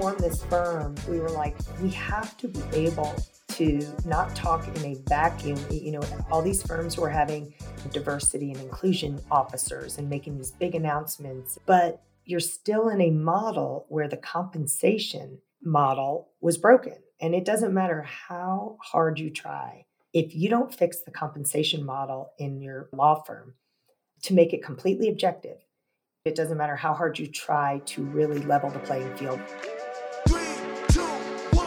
form this firm, we were like, we have to be able to not talk in a vacuum. You know, all these firms were having diversity and inclusion officers and making these big announcements, but you're still in a model where the compensation model was broken. And it doesn't matter how hard you try. If you don't fix the compensation model in your law firm to make it completely objective, it doesn't matter how hard you try to really level the playing field. 3, 2, 1.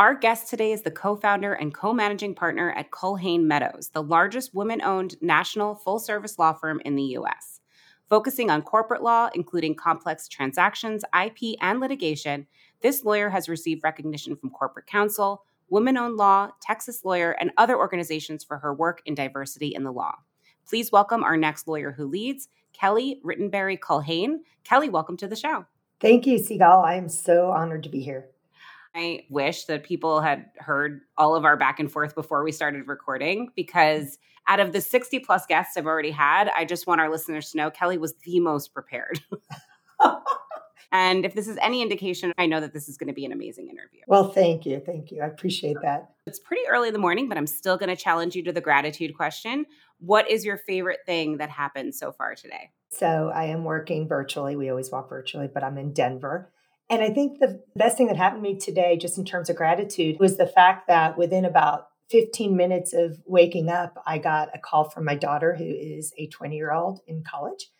Our guest today is the co-founder and co-managing partner at Culhane Meadows, the largest women-owned national full-service law firm in the U.S. Focusing on corporate law, including complex transactions, IP, and litigation, this lawyer has received recognition from Corporate Counsel, Women-Owned Law, Texas Lawyer, and other organizations for her work in diversity in the law. Please welcome our next lawyer who leads, Kelly Rittenberry-Culhane. Kelly, welcome to the show. Thank you, Sigal. I am so honored to be here. I wish that people had heard all of our back and forth before we started recording, because out of the 60 plus guests I've already had, I just want our listeners to know Kelly was the most prepared. And if this is any indication, I know that this is going to be an amazing interview. Well, thank you. Thank you. I appreciate that. It's pretty early in the morning, but I'm still going to challenge you to the gratitude question. What is your favorite thing that happened so far today? So I am working virtually. We always walk virtually, but I'm in Denver. And I think the best thing that happened to me today, just in terms of gratitude, was the fact that within about 15 minutes of waking up, I got a call from my daughter, who is a 20-year-old in college.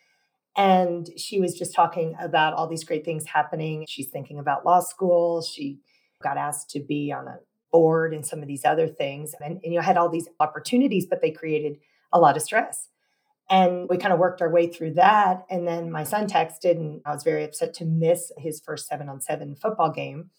And she was just talking about all these great things happening. She's thinking about law school. She got asked to be on a board and some of these other things. And you know, had all these opportunities, but they created a lot of stress. And we kind of worked our way through that. And then my son texted, and I was very upset to miss his first 7-on-7 football game.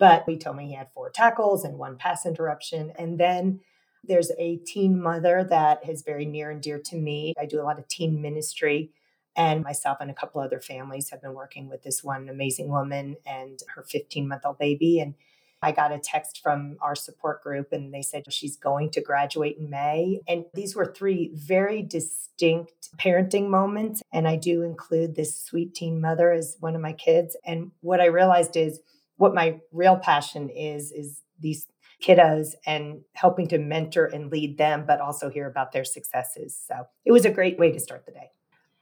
But he told me he had 4 tackles and 1 pass interruption. And then there's a teen mother that is very near and dear to me. I do a lot of teen ministry. And myself and a couple other families have been working with this one amazing woman and her 15-month-old baby. And I got a text from our support group, and they said she's going to graduate in May. And these were 3 very distinct parenting moments. And I do include this sweet teen mother as one of my kids. And what I realized is what my real passion is these kiddos and helping to mentor and lead them, but also hear about their successes. So it was a great way to start the day.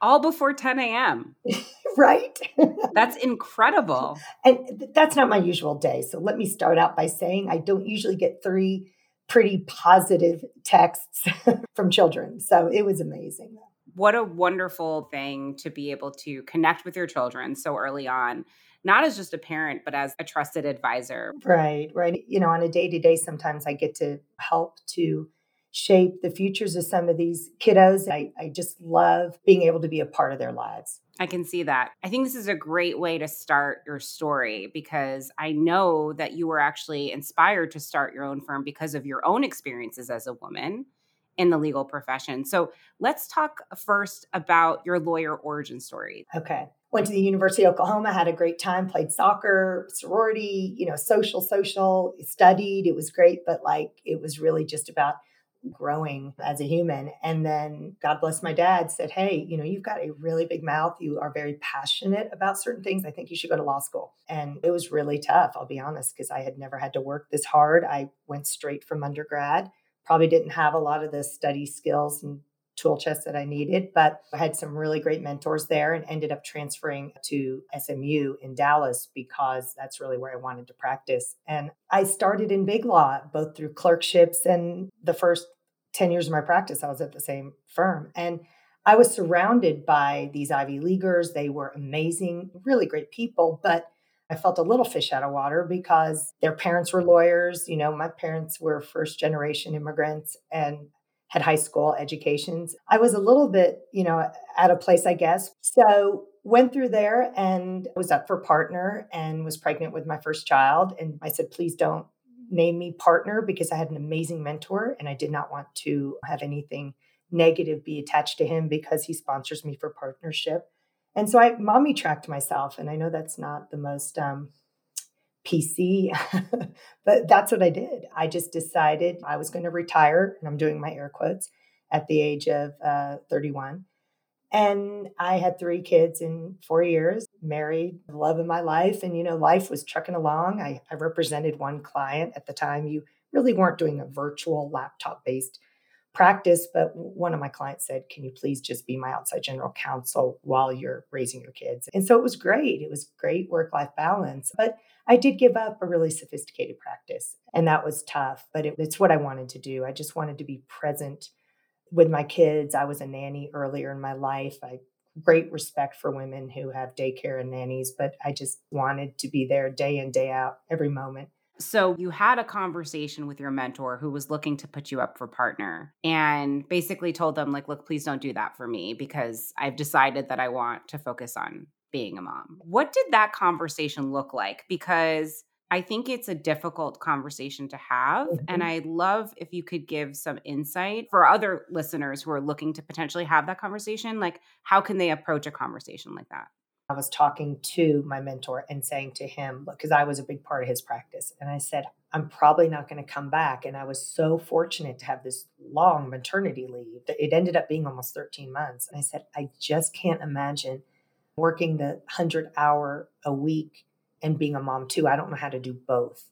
All before 10 a.m. Right? That's incredible. And that's not my usual day. So let me start out by saying I don't usually get 3 pretty positive texts from children. So it was amazing. What a wonderful thing to be able to connect with your children so early on, not as just a parent, but as a trusted advisor. Right, right. You know, on a day-to-day, sometimes I get to help to shape the futures of some of these kiddos. I just love being able to be a part of their lives. I can see that. I think this is a great way to start your story, because I know that you were actually inspired to start your own firm because of your own experiences as a woman in the legal profession. So let's talk first about your lawyer origin story. Okay. Went to the University of Oklahoma, had a great time, played soccer, sorority, you know, social, studied. It was great, but like it was really just about growing as a human. And then God bless my dad said, hey, you know, you've got a really big mouth. You are very passionate about certain things. I think you should go to law school. And it was really tough, I'll be honest, because I had never had to work this hard. I went straight from undergrad, probably didn't have a lot of the study skills and tool chest that I needed, but I had some really great mentors there and ended up transferring to SMU in Dallas because that's really where I wanted to practice. And I started in big law, both through clerkships and the first 10 years of my practice, I was at the same firm. And I was surrounded by these Ivy Leaguers. They were amazing, really great people, but I felt a little fish out of water because their parents were lawyers. You know, my parents were first generation immigrants and had high school educations. I was a little bit, you know, out of place, I guess. So went through there and was up for partner and was pregnant with my first child. And I said, please don't made me partner because I had an amazing mentor and I did not want to have anything negative be attached to him because he sponsors me for partnership. And so I mommy tracked myself. And I know that's not the most PC, but that's what I did. I just decided I was going to retire, and I'm doing my air quotes, at the age of 31. And I had 3 kids in 4 years, married, love of my life. And, you know, life was trucking along. I represented one client at the time. You really weren't doing a virtual laptop-based practice, but one of my clients said, can you please just be my outside general counsel while you're raising your kids? And so it was great. It was great work-life balance. But I did give up a really sophisticated practice, and that was tough, but it's what I wanted to do. I just wanted to be present with my kids. I was a nanny earlier in my life. I great respect for women who have daycare and nannies, but I just wanted to be there day in, day out, every moment. So you had a conversation with your mentor who was looking to put you up for partner and basically told them, like, look, please don't do that for me because I've decided that I want to focus on being a mom. What did that conversation look like? Because I think it's a difficult conversation to have. Mm-hmm. And I'd love if you could give some insight for other listeners who are looking to potentially have that conversation. Like, how can they approach a conversation like that? I was talking to my mentor and saying to him, because I was a big part of his practice. And I said, I'm probably not going to come back. And I was so fortunate to have this long maternity leave. It ended up being almost 13 months. And I said, I just can't imagine working the 100-hour a week and being a mom too. I don't know how to do both.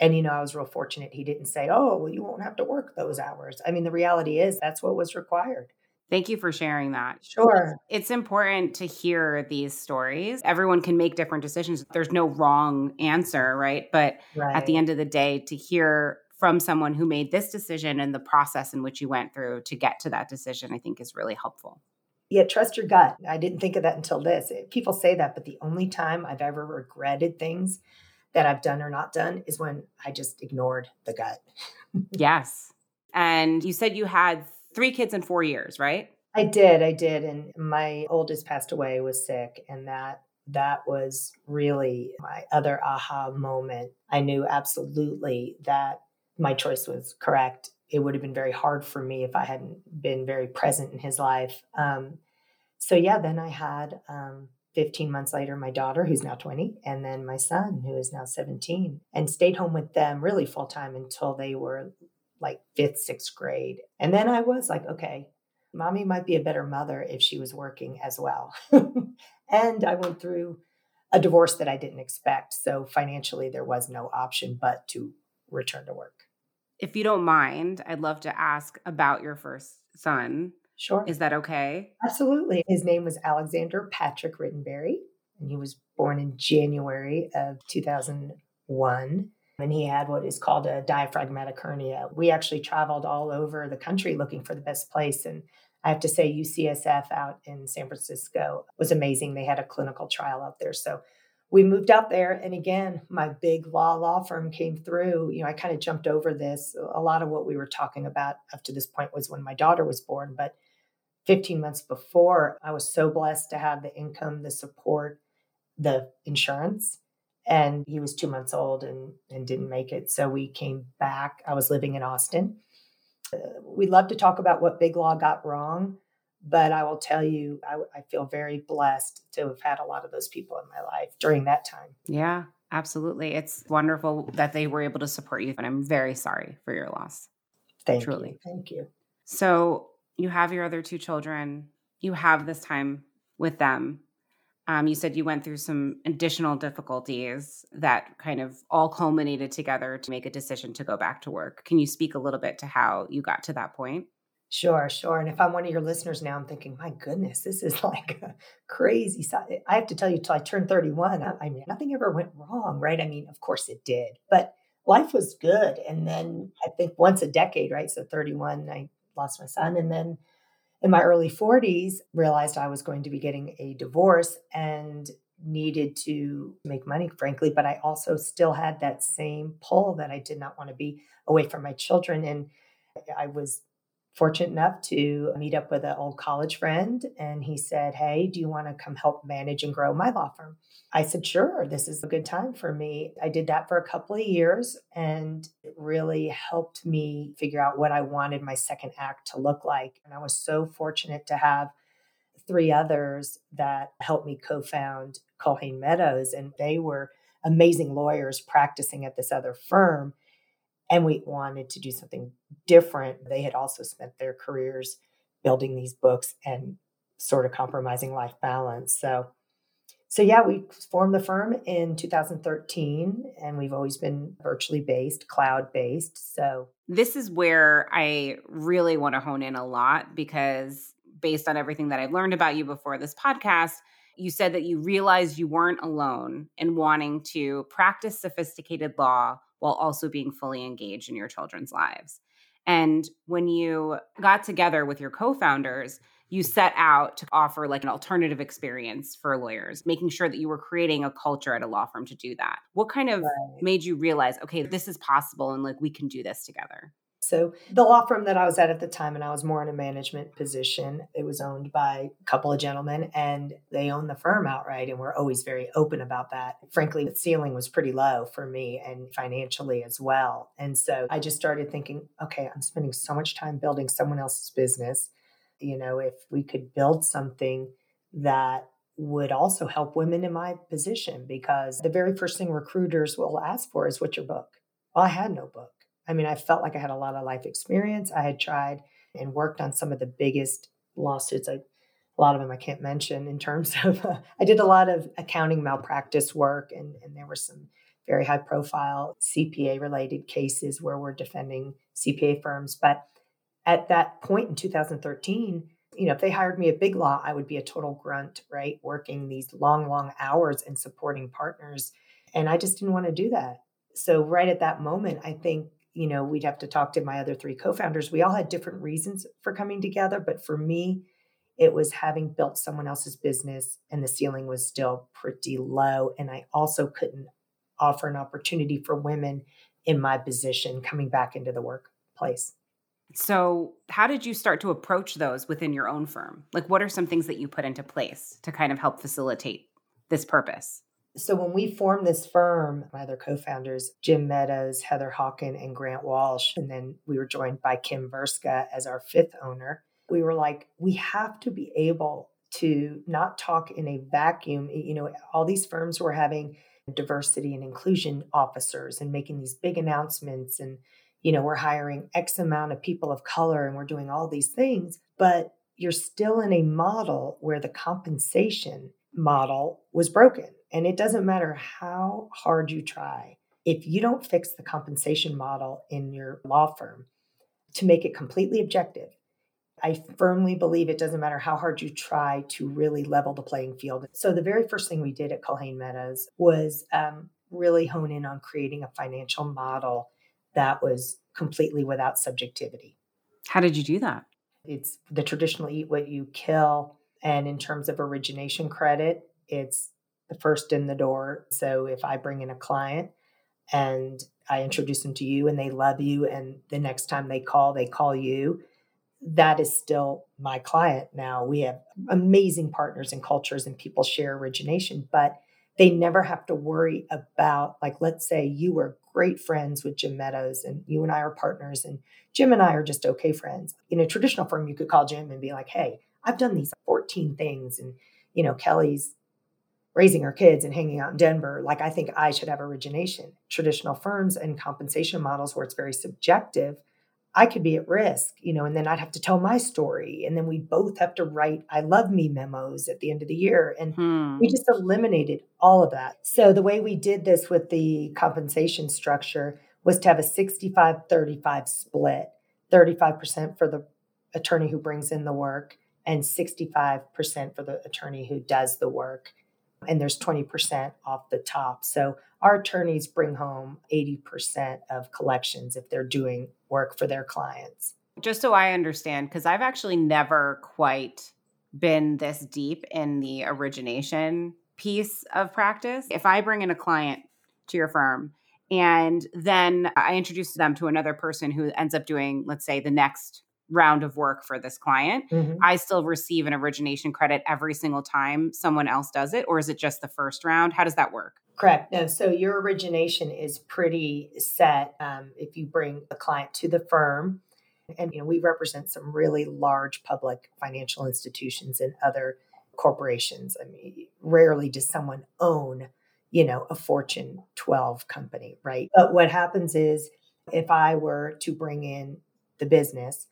And, you know, I was real fortunate. He didn't say, oh, well, you won't have to work those hours. I mean, the reality is that's what was required. Thank you for sharing that. Sure. It's important to hear these stories. Everyone can make different decisions. There's no wrong answer, right? But at the end of the day, to hear from someone who made this decision and the process in which you went through to get to that decision, I think is really helpful. Yeah, trust your gut. I didn't think of that until this. People say that, but the only time I've ever regretted things that I've done or not done is when I just ignored the gut. Yes. And you said you had 3 kids in 4 years, right? I did. And my oldest passed away, was sick. And that was really my other aha moment. I knew absolutely that my choice was correct. It would have been very hard for me if I hadn't been very present in his life. Then I had 15 months later, my daughter, who's now 20, and then my son, who is now 17, and stayed home with them really full time until they were like 5th, 6th grade. And then I was like, okay, mommy might be a better mother if she was working as well. And I went through a divorce that I didn't expect. So financially, there was no option but to return to work. If you don't mind, I'd love to ask about your first son. Sure. Is that okay? Absolutely. His name was Alexander Patrick Rittenberry, and he was born in January of 2001. And he had what is called a diaphragmatic hernia. We actually traveled all over the country looking for the best place. And I have to say UCSF out in San Francisco was amazing. They had a clinical trial out there. So we moved out there. And again, my big law firm came through. You know, I kind of jumped over this. A lot of what we were talking about up to this point was when my daughter was born. But 15 months before, I was so blessed to have the income, the support, the insurance. And he was 2 months old and didn't make it. So we came back. I was living in Austin. We love to talk about what big law got wrong. But I will tell you, I feel very blessed to have had a lot of those people in my life during that time. Yeah, absolutely. It's wonderful that they were able to support you. And I'm very sorry for your loss. Thank you. Thank you. So you have your other 2 children. You have this time with them. You said you went through some additional difficulties that kind of all culminated together to make a decision to go back to work. Can you speak a little bit to how you got to that point? Sure. And if I'm one of your listeners now, I'm thinking, my goodness, this is like a crazy side. I have to tell you, till I turned 31, I mean, nothing ever went wrong, right? I mean, of course it did, but life was good. And then I think once a decade, right? So 31, I lost my son. And then in my early 40s, realized I was going to be getting a divorce and needed to make money, frankly. But I also still had that same pull that I did not want to be away from my children. And I was fortunate enough to meet up with an old college friend. And he said, hey, do you want to come help manage and grow my law firm? I said, sure, this is a good time for me. I did that for a couple of years, and it really helped me figure out what I wanted my second act to look like. And I was so fortunate to have three others that helped me co-found Culhane Meadows, and they were amazing lawyers practicing at this other firm. And we wanted to do something different. They had also spent their careers building these books and sort of compromising life balance. So yeah, we formed the firm in 2013, and we've always been virtually based, cloud-based. So this is where I really want to hone in a lot, because based on everything that I've learned about you before this podcast, you said that you realized you weren't alone in wanting to practice sophisticated law while also being fully engaged in your children's lives. And when you got together with your co-founders, you set out to offer like an alternative experience for lawyers, making sure that you were creating a culture at a law firm to do that. What kind of made you realize, okay, this is possible and like we can do this together? So the law firm that I was at the time, and I was more in a management position, it was owned by a couple of gentlemen, and they owned the firm outright. And we're always very open about that. Frankly, the ceiling was pretty low for me and financially as well. And so I just started thinking, okay, I'm spending so much time building someone else's business. You know, if we could build something that would also help women in my position, because the very first thing recruiters will ask for is, what's your book? Well, I had no book. I mean, I felt like I had a lot of life experience. I had tried and worked on some of the biggest lawsuits. A lot of them I can't mention in terms of, I did a lot of accounting malpractice work, and there were some very high profile CPA related cases where we're defending CPA firms. But at that point in 2013, you know, if they hired me at Big Law, I would be a total grunt, right? Working these long, long hours and supporting partners. And I just didn't want to do that. So right at that moment, I think, you know, we'd have to talk to my other three co-founders. We all had different reasons for coming together. But for me, it was having built someone else's business, and the ceiling was still pretty low. And I also couldn't offer an opportunity for women in my position coming back into the workplace. So how did you start to approach those within your own firm? Like, what are some things that you put into place to kind of help facilitate this purpose? So when we formed this firm, my other co-founders, Jim Meadows, Heather Hawkins, and Grant Walsh, and then we were joined by Kim Verska as our fifth owner, we were like, we have to be able to not talk in a vacuum. You know, all these firms were having diversity and inclusion officers and making these big announcements, and you know, we're hiring X amount of people of color and we're doing all these things, but you're still in a model where the compensation model was broken. And it doesn't matter how hard you try. If you don't fix the compensation model in your law firm to make it completely objective, I firmly believe it doesn't matter how hard you try to really level the playing field. So the very first thing we did at Culhane Meadows was really hone in on creating a financial model that was completely without subjectivity. How did you do that? It's the traditional eat what you kill. And in terms of origination credit, it's the first in the door. So if I bring in a client and I introduce them to you and they love you, and the next time they call you, that is still my client now. We have amazing partners and cultures, and people share origination, but they never have to worry about, like, let's say you were great friends with Jim Meadows and you and I are partners and Jim and I are just okay friends. In a traditional firm, you could call Jim and be like, hey, I've done these 14 things. And, you know, Kelly's raising her kids and hanging out in Denver. Like, I think I should have origination. Traditional firms and compensation models where it's very subjective, I could be at risk, you know, and then I'd have to tell my story. And then we both have to write I love me memos at the end of the year. And we just eliminated all of that. So the way we did this with the compensation structure was to have a 65-35 split, 35% for the attorney who brings in the work and 65% for the attorney who does the work. And there's 20% off the top. So our attorneys bring home 80% of collections if they're doing work for their clients. Just so I understand, because I've actually never quite been this deep in the origination piece of practice. If I bring in a client to your firm and then I introduce them to another person who ends up doing, let's say, the next round of work for this client, mm-hmm. I still receive an origination credit every single time someone else does it? Or is it just the first round? How does that work? Correct. No, so your origination is pretty set if you bring a client to the firm. And you know, we represent some really large public financial institutions and other corporations. I mean, rarely does someone own, you know, a Fortune 12 company, right? But what happens is if I were to bring in the business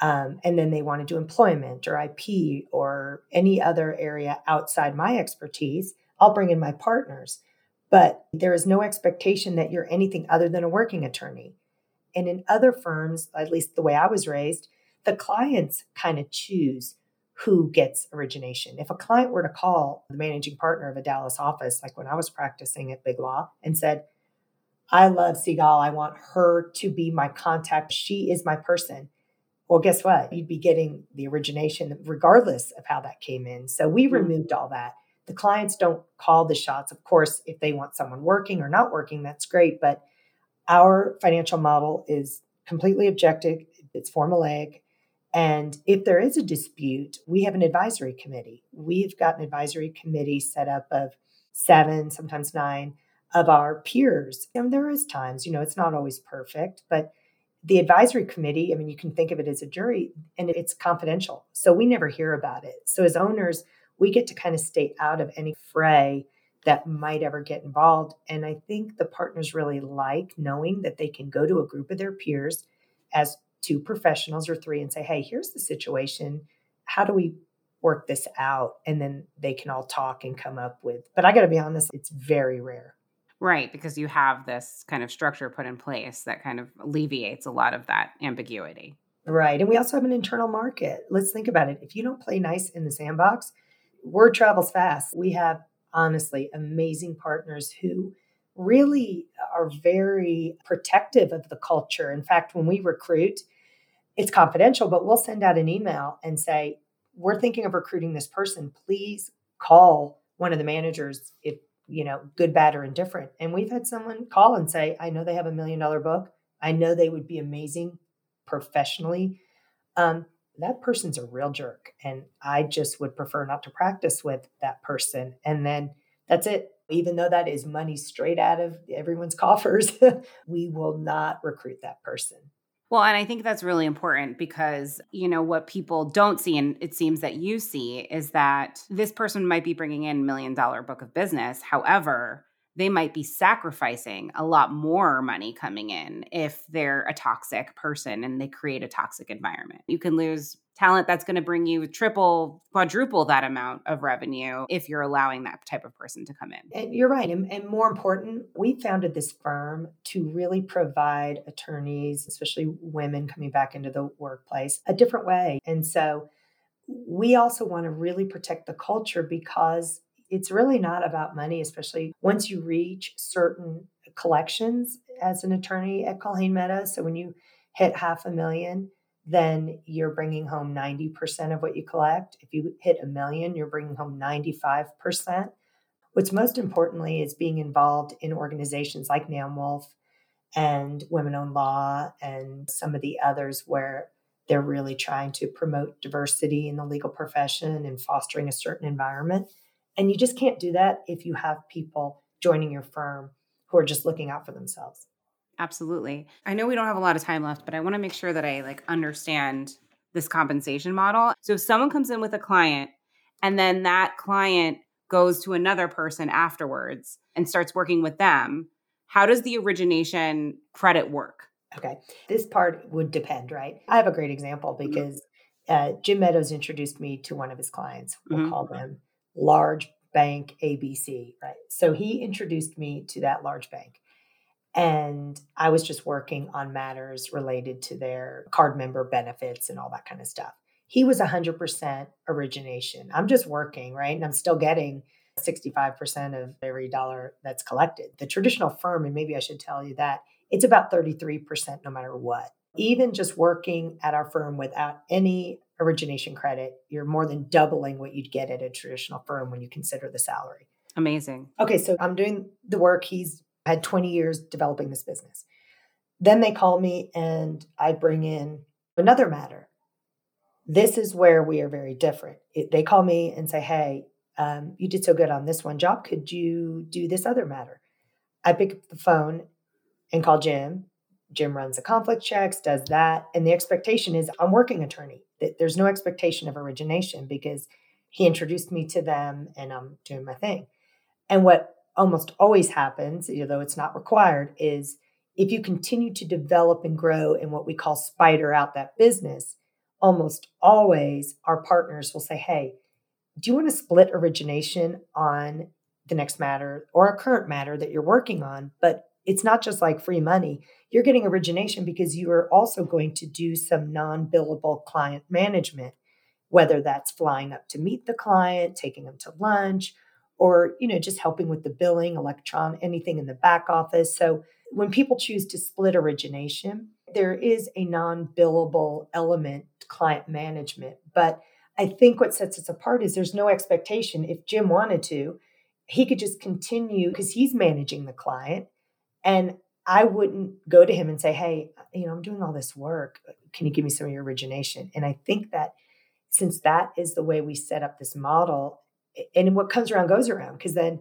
and then they want to do employment or IP or any other area outside my expertise, I'll bring in my partners. But there is no expectation that you're anything other than a working attorney. And in other firms, at least the way I was raised, the clients kind of choose who gets origination. If a client were to call the managing partner of a Dallas office, like when I was practicing at Big Law, and said, I love Sigal, I want her to be my contact, she is my person. Well, guess what? You'd be getting the origination regardless of how that came in. So we removed all that. The clients don't call the shots. Of course, if they want someone working or not working, that's great. But our financial model is completely objective. It's formulaic. And if there is a dispute, we have an advisory committee. We've got an advisory committee set up of 7, sometimes 9 of our peers. And there is times, you know, it's not always perfect, but the advisory committee, I mean, you can think of it as a jury and it's confidential. So we never hear about it. So as owners, we get to kind of stay out of any fray that might ever get involved. And I think the partners really like knowing that they can go to a group of their peers as 2 professionals or 3 and say, hey, here's the situation. How do we work this out? And then they can all talk and come up with, but I got to be honest, it's very rare. Right. Because you have this kind of structure put in place that kind of alleviates a lot of that ambiguity. Right. And we also have an internal market. Let's think about it. If you don't play nice in the sandbox, word travels fast. We have honestly amazing partners who really are very protective of the culture. In fact, when we recruit, it's confidential, but we'll send out an email and say, we're thinking of recruiting this person. Please call one of the managers if, you know, good, bad, or indifferent. And we've had someone call and say, I know they have $1 million book. I know they would be amazing professionally. That person's a real jerk. And I just would prefer not to practice with that person. And then that's it. Even though that is money straight out of everyone's coffers, we will not recruit that person. Well, and I think that's really important because, you know, what people don't see, and it seems that you see, is that this person might be bringing in $1 million book of business. However, they might be sacrificing a lot more money coming in if they're a toxic person and they create a toxic environment. You can lose talent that's going to bring you triple, quadruple that amount of revenue if you're allowing that type of person to come in. And you're right. And more important, we founded this firm to really provide attorneys, especially women coming back into the workplace, a different way. And so we also want to really protect the culture because it's really not about money, especially once you reach certain collections as an attorney at Culhane Meadows. So when you hit $500,000, then you're bringing home 90% of what you collect. If you hit $1 million, you're bringing home 95%. What's most importantly is being involved in organizations like NAMWOLF and Women-Owned Law and some of the others where they're really trying to promote diversity in the legal profession and fostering a certain environment. And you just can't do that if you have people joining your firm who are just looking out for themselves. Absolutely. I know we don't have a lot of time left, but I want to make sure that I understand this compensation model. So if someone comes in with a client and then that client goes to another person afterwards and starts working with them, how does the origination credit work? Okay. This part would depend, right? I have a great example because Jim Meadows introduced me to one of his clients. We'll call them large bank ABC, right? So he introduced me to that large bank. And I was just working on matters related to their card member benefits and all that kind of stuff. He was 100% origination. I'm just working, right? And I'm still getting 65% of every dollar that's collected. The traditional firm, and maybe I should tell you that, it's about 33% no matter what. Even just working at our firm without any origination credit, you're more than doubling what you'd get at a traditional firm when you consider the salary. Amazing. Okay, so I'm doing the work. He's had 20 years developing this business. Then they call me and I bring in another matter. This is where we are very different. They call me and say, hey, you did so good on this one job. Could you do this other matter? I pick up the phone and call Jim. Jim runs the conflict checks, does that. And the expectation is I'm working attorney. There's no expectation of origination because he introduced me to them and I'm doing my thing. And what almost always happens, though it's not required, is if you continue to develop and grow in what we call spider out that business, almost always our partners will say, hey, do you want to split origination on the next matter or a current matter that you're working on? But it's not just like free money. You're getting origination because you are also going to do some non-billable client management, whether that's flying up to meet the client, taking them to lunch, or just helping with the billing, anything in the back office. So when people choose to split origination, there is a non-billable element to client management. But I think what sets us apart is there's no expectation. If Jim wanted to, he could just continue because he's managing the client. And I wouldn't go to him and say, hey, I'm doing all this work. Can you give me some of your origination? And I think that since that is the way we set up this model, and what comes around goes around, because then,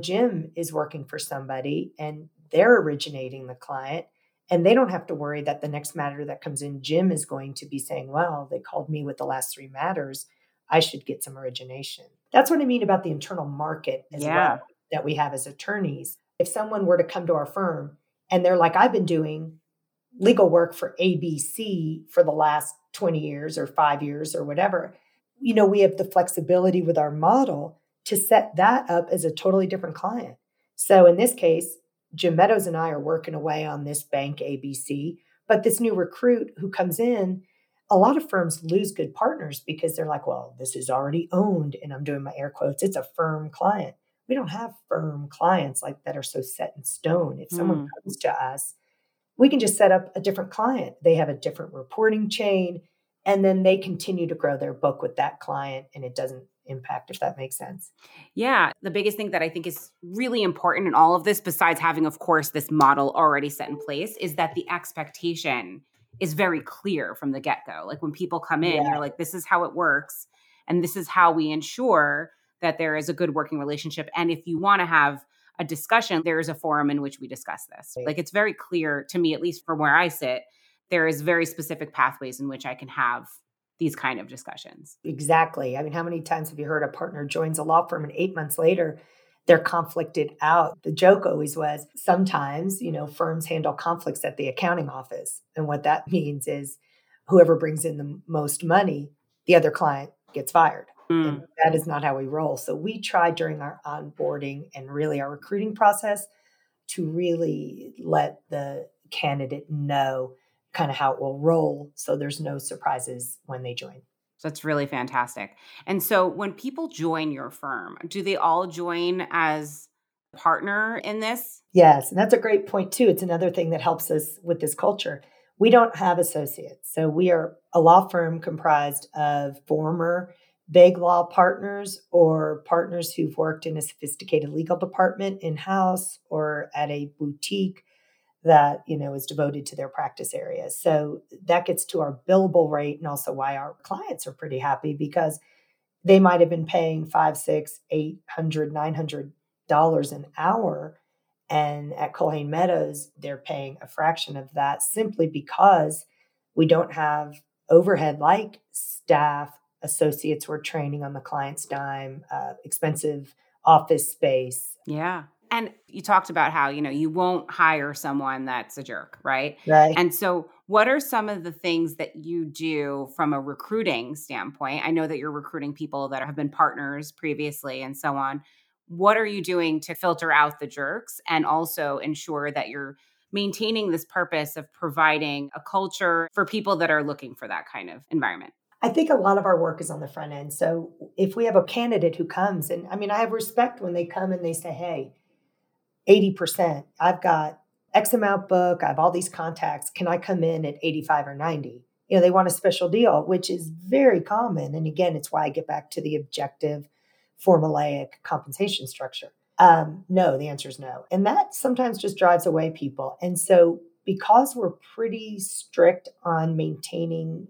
Jim is working for somebody and they're originating the client and they don't have to worry that the next matter that comes in, Jim is going to be saying, well, they called me with the last three matters. I should get some origination. That's what I mean about the internal market as well that we have as attorneys. If someone were to come to our firm and they're like, I've been doing legal work for ABC for the last 20 years or 5 years or whatever, we have the flexibility with our model to set that up as a totally different client. So in this case, Jim Meadows and I are working away on this bank ABC, but this new recruit who comes in, a lot of firms lose good partners because they're like, well, this is already owned, and I'm doing my air quotes, it's a firm client. We don't have firm clients like that are so set in stone. If someone comes to us, we can just set up a different client. They have a different reporting chain, and then they continue to grow their book with that client, and it doesn't impact, if that makes sense. Yeah. The biggest thing that I think is really important in all of this, besides having, of course, this model already set in place, is that the expectation is very clear from the get-go. Like when people come in, you're like, this is how it works, and this is how we ensure that there is a good working relationship. And if you want to have a discussion, there is a forum in which we discuss this. Like it's very clear to me, at least from where I sit, there is very specific pathways in which I can have these kind of discussions. Exactly. I mean, how many times have you heard a partner joins a law firm and 8 months later, they're conflicted out? The joke always was sometimes, firms handle conflicts at the accounting office. And what that means is whoever brings in the most money, the other client gets fired. And that is not how we roll. So we try during our onboarding and really our recruiting process to really let the candidate know kind of how it will roll. So there's no surprises when they join. So that's really fantastic. And so when people join your firm, do they all join as a partner in this? Yes. And that's a great point too. It's another thing that helps us with this culture. We don't have associates. So we are a law firm comprised of former big law partners or partners who've worked in a sophisticated legal department in-house or at a boutique that, is devoted to their practice area. So that gets to our billable rate and also why our clients are pretty happy because they might have been paying $500, $600, $800, $900 an hour. And at Culhane Meadows, they're paying a fraction of that simply because we don't have overhead like staff, associates were training on the client's dime, expensive office space. Yeah. And you talked about how, you won't hire someone that's a jerk, right? Right. And so what are some of the things that you do from a recruiting standpoint? I know that you're recruiting people that have been partners previously and so on. What are you doing to filter out the jerks and also ensure that you're maintaining this purpose of providing a culture for people that are looking for that kind of environment? I think a lot of our work is on the front end. So if we have a candidate who comes, and I mean, I have respect when they come and they say, hey, 80%, I've got X amount book, I have all these contacts, can I come in at 85 or 90? They want a special deal, which is very common. And again, it's why I get back to the objective, formulaic compensation structure. No, the answer is no. And that sometimes just drives away people. And so because we're pretty strict on maintaining,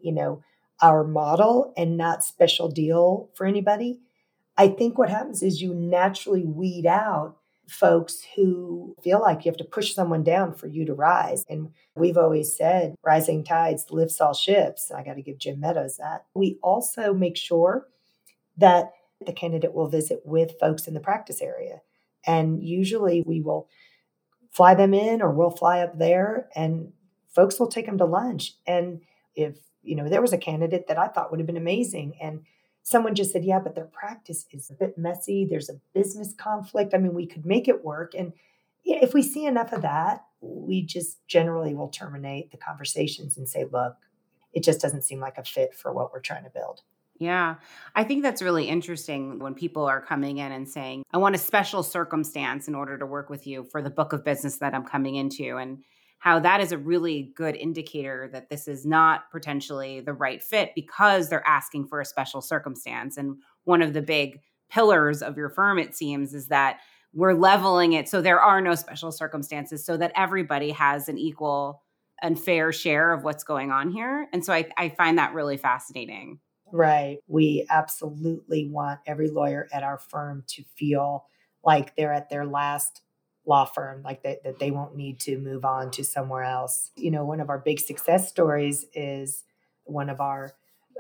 our model and not special deal for anybody, I think what happens is you naturally weed out folks who feel like you have to push someone down for you to rise. And we've always said, rising tides lifts all ships. I got to give Jim Meadows that. We also make sure that the candidate will visit with folks in the practice area. And usually we will fly them in or we'll fly up there and folks will take them to lunch. And if, there was a candidate that I thought would have been amazing and someone just said, yeah, but their practice is a bit messy. There's a business conflict. I mean, we could make it work. And if we see enough of that, we just generally will terminate the conversations and say, look, it just doesn't seem like a fit for what we're trying to build. Yeah. I think that's really interesting when people are coming in and saying, I want a special circumstance in order to work with you for the book of business that I'm coming into, and how that is a really good indicator that this is not potentially the right fit because they're asking for a special circumstance. And one of the big pillars of your firm, it seems, is that we're leveling it so there are no special circumstances, so that everybody has an equal and fair share of what's going on here. And so I find that really fascinating. Right. We absolutely want every lawyer at our firm to feel like they're at their last law firm, like that they won't need to move on to somewhere else. One of our big success stories is one of our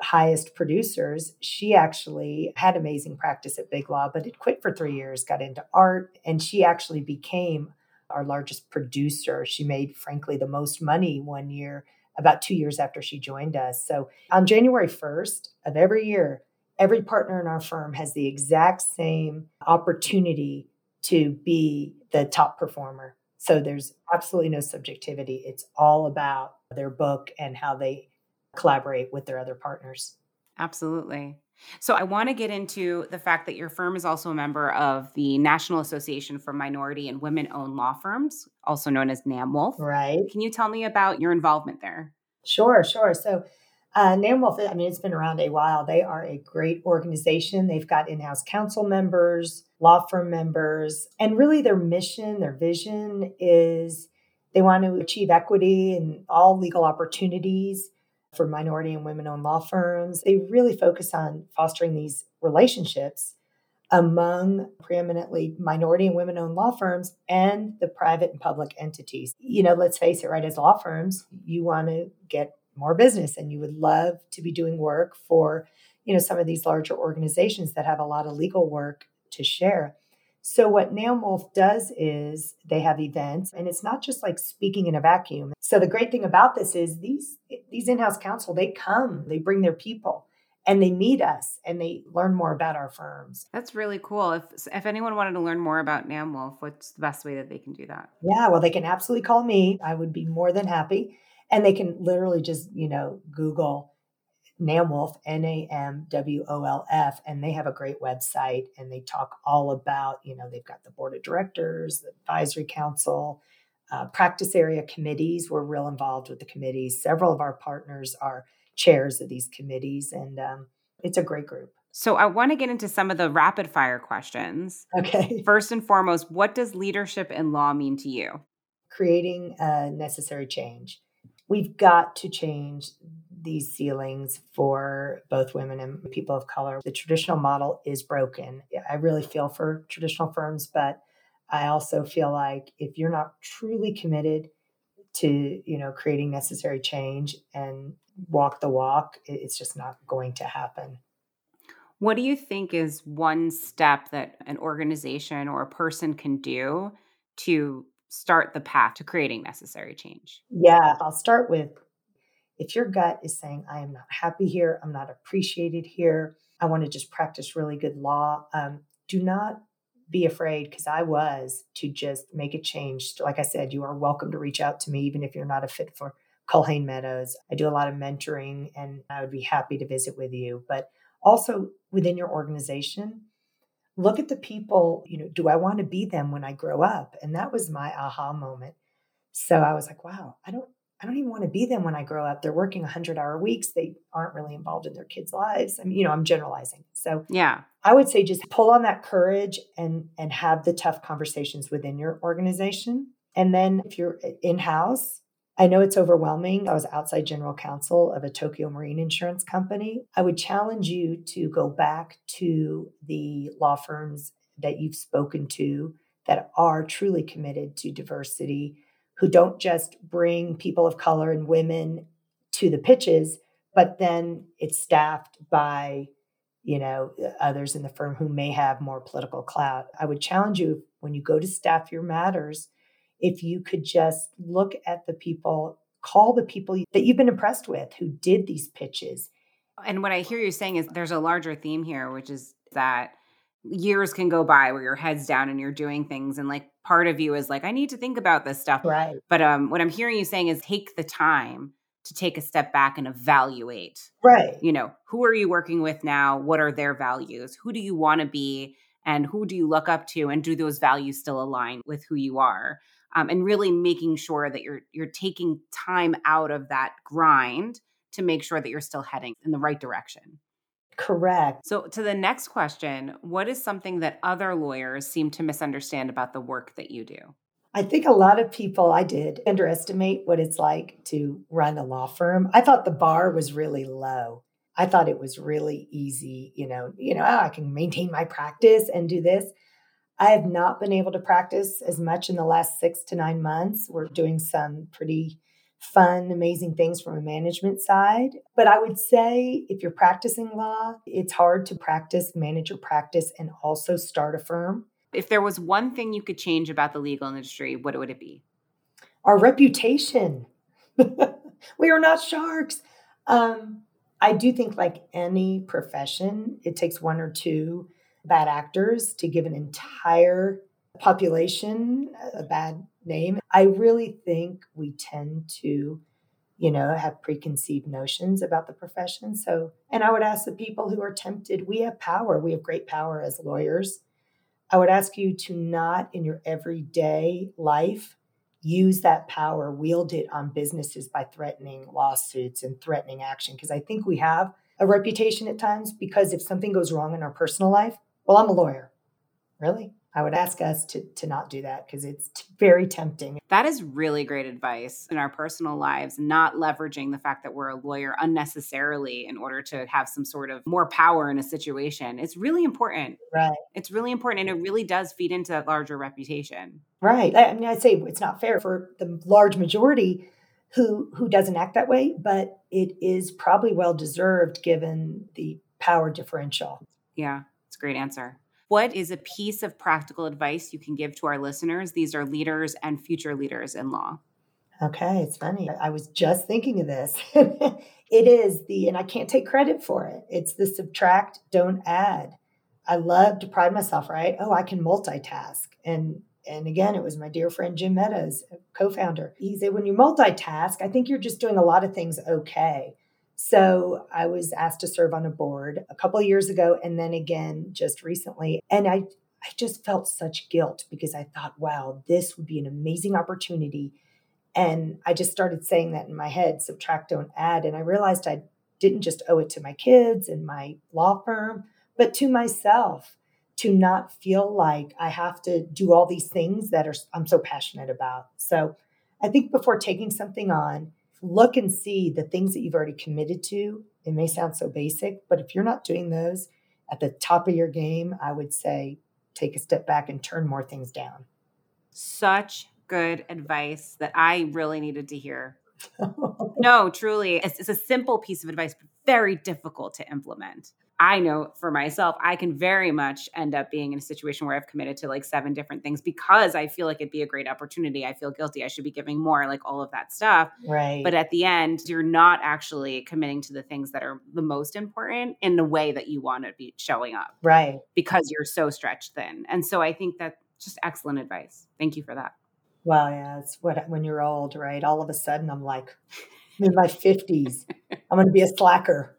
highest producers. She actually had amazing practice at Big Law, but had quit for 3 years, got into art, and she actually became our largest producer. She made, frankly, the most money one year, about 2 years after she joined us. So on January 1st of every year, every partner in our firm has the exact same opportunity to be the top performer. So there's absolutely no subjectivity. It's all about their book and how they collaborate with their other partners. Absolutely. So I want to get into the fact that your firm is also a member of the National Association for Minority and Women-Owned Law Firms, also known as NAMWOLF. Right. Can you tell me about your involvement there? Sure. So NAMWOLF, it's been around a while. They are a great organization. They've got in-house counsel members, law firm members, and really their mission, their vision is they want to achieve equity in all legal opportunities for minority and women-owned law firms. They really focus on fostering these relationships among preeminently minority and women-owned law firms and the private and public entities. Let's face it, right? As law firms, you want to get more business and you would love to be doing work for, some of these larger organizations that have a lot of legal work to share. So what NAMWOLF does is they have events, and it's not just like speaking in a vacuum. So the great thing about this is these in-house counsel, they come, they bring their people, and they meet us, and they learn more about our firms. That's really cool. If anyone wanted to learn more about NAMWOLF, what's the best way that they can do that? Yeah, well, they can absolutely call me. I would be more than happy. And they can literally just, Google NAMWOLF, NAMWOLF, and they have a great website, and they talk all about, they've got the board of directors, the advisory council, practice area committees. We're real involved with the committees. Several of our partners are chairs of these committees, and it's a great group. So I want to get into some of the rapid fire questions. Okay. First and foremost, what does leadership in law mean to you? Creating necessary change. We've got to change these ceilings for both women and people of color. The traditional model is broken. I really feel for traditional firms, but I also feel like if you're not truly committed to, creating necessary change and walk the walk, it's just not going to happen. What do you think is one step that an organization or a person can do to start the path to creating necessary change? Yeah, I'll start with, if your gut is saying, I am not happy here, I'm not appreciated here, I want to just practice really good law, do not be afraid, because I was, to just make a change. Like I said, you are welcome to reach out to me, even if you're not a fit for Culhane Meadows. I do a lot of mentoring, and I would be happy to visit with you. But also within your organization, look at the people, do I want to be them when I grow up? And that was my aha moment. So I was like, wow, I don't even want to be them when I grow up. They're working 100-hour weeks. They aren't really involved in their kids' lives. I'm generalizing. So yeah, I would say just pull on that courage and have the tough conversations within your organization. And then if you're in-house, I know it's overwhelming. I was outside general counsel of a Tokyo marine insurance company. I would challenge you to go back to the law firms that you've spoken to that are truly committed to diversity, who don't just bring people of color and women to the pitches, but then it's staffed by, you know, others in the firm who may have more political clout. I would challenge you, when you go to staff your matters, if you could just look at the people, call the people that you've been impressed with who did these pitches. And what I hear you saying is there's a larger theme here, which is that years can go by where your head's down and you're doing things. And like part of you is like, I need to think about this stuff. Right. But what I'm hearing you saying is take the time to take a step back and evaluate. Right. You know, who are you working with now? What are their values? Who do you want to be? And who do you look up to? And do those values still align with who you are? And really making sure that you're taking time out of that grind to make sure that you're still heading in the right direction. Correct. So to the next question, what is something that other lawyers seem to misunderstand about the work that you do? I think a lot of people, I did underestimate what it's like to run a law firm. I thought the bar was really low. I thought it was really easy. You know, I can maintain my practice and do this. I have not been able to practice as much in the last 6 to 9 months. We're doing some pretty fun, amazing things from a management side. But I would say if you're practicing law, it's hard to practice, manage your practice, and also start a firm. If there was one thing you could change about the legal industry, what would it be? Our reputation. We are not sharks. I do think like any profession, it takes one or two bad actors to give an entire population a bad name. I really think we tend to, you know, have preconceived notions about the profession. So, and I would ask the people who are tempted, we have power. We have great power as lawyers. I would ask you to not in your everyday life use that power, wield it on businesses by threatening lawsuits and threatening action. Because I think we have a reputation at times because if something goes wrong in our personal life, well, I'm a lawyer. Really? I would ask us to not do that because it's very tempting. That is really great advice in our personal lives, not leveraging the fact that we're a lawyer unnecessarily in order to have some sort of more power in a situation. It's really important. Right. It's really important. And it really does feed into that larger reputation. Right. I mean, I'd say it's not fair for the large majority who doesn't act that way, but it is probably well-deserved given the power differential. Yeah, it's a great answer. What is a piece of practical advice you can give to our listeners? These are leaders and future leaders in law. Okay, it's funny. I was just thinking of this. It is and I can't take credit for it. It's the subtract, don't add. I love to pride myself, right? Oh, I can multitask. And again, it was my dear friend, Jim Meadows, co-founder. He said, when you multitask, I think you're just doing a lot of things okay. So I was asked to serve on a board a couple of years ago and then again just recently. And I just felt such guilt because I thought, wow, this would be an amazing opportunity. And I just started saying that in my head, subtract, don't add. And I realized I didn't just owe it to my kids and my law firm, but to myself to not feel like I have to do all these things that I'm so passionate about. So I think before taking something on, look and see the things that you've already committed to. It may sound so basic, but if you're not doing those at the top of your game, I would say take a step back and turn more things down. Such good advice that I really needed to hear. No, truly, it's a simple piece of advice, but very difficult to implement. I know for myself, I can very much end up being in a situation where I've committed to like 7 different things because I feel like it'd be a great opportunity. I feel guilty. I should be giving more, like all of that stuff. Right. But at the end, you're not actually committing to the things that are the most important in the way that you want to be showing up. Right. Because you're so stretched thin. And so I think that's just excellent advice. Thank you for that. Well, yeah, it's when you're old, right? All of a sudden, I'm like, I'm in my 50s. I'm going to be a slacker.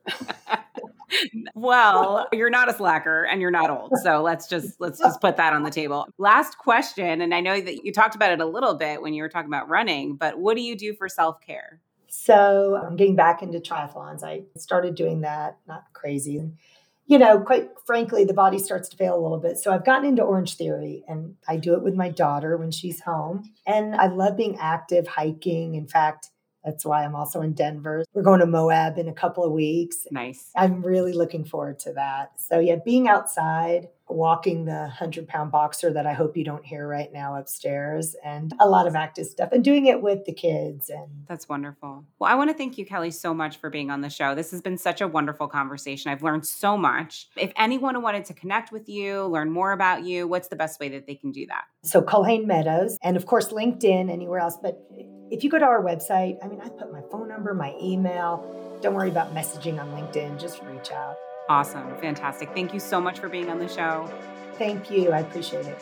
Well, you're not a slacker and you're not old. So let's just put that on the table. Last question. And I know that you talked about it a little bit when you were talking about running, but what do you do for self-care? So I'm getting back into triathlons. I started doing that, not crazy. you know, quite frankly, the body starts to fail a little bit. So I've gotten into Orange Theory, and I do it with my daughter when she's home. And I love being active, hiking. In fact, that's why I'm also in Denver. We're going to Moab in a couple of weeks. Nice. I'm really looking forward to that. So yeah, being outside, walking the 100-pound boxer that I hope you don't hear right now upstairs, and a lot of active stuff, and doing it with the kids. And that's wonderful. Well, I want to thank you, Kelly, so much for being on the show. This has been such a wonderful conversation. I've learned so much. If anyone wanted to connect with you, learn more about you, what's the best way that they can do that? So Culhane Meadows, and of course, LinkedIn, anywhere else, but if you go to our website, I mean, I put my phone number, my email. Don't worry about messaging on LinkedIn. Just reach out. Awesome. Fantastic. Thank you so much for being on the show. Thank you. I appreciate it.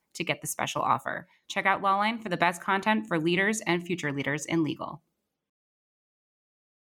to get the special offer. Check out Lawline for the best content for leaders and future leaders in legal.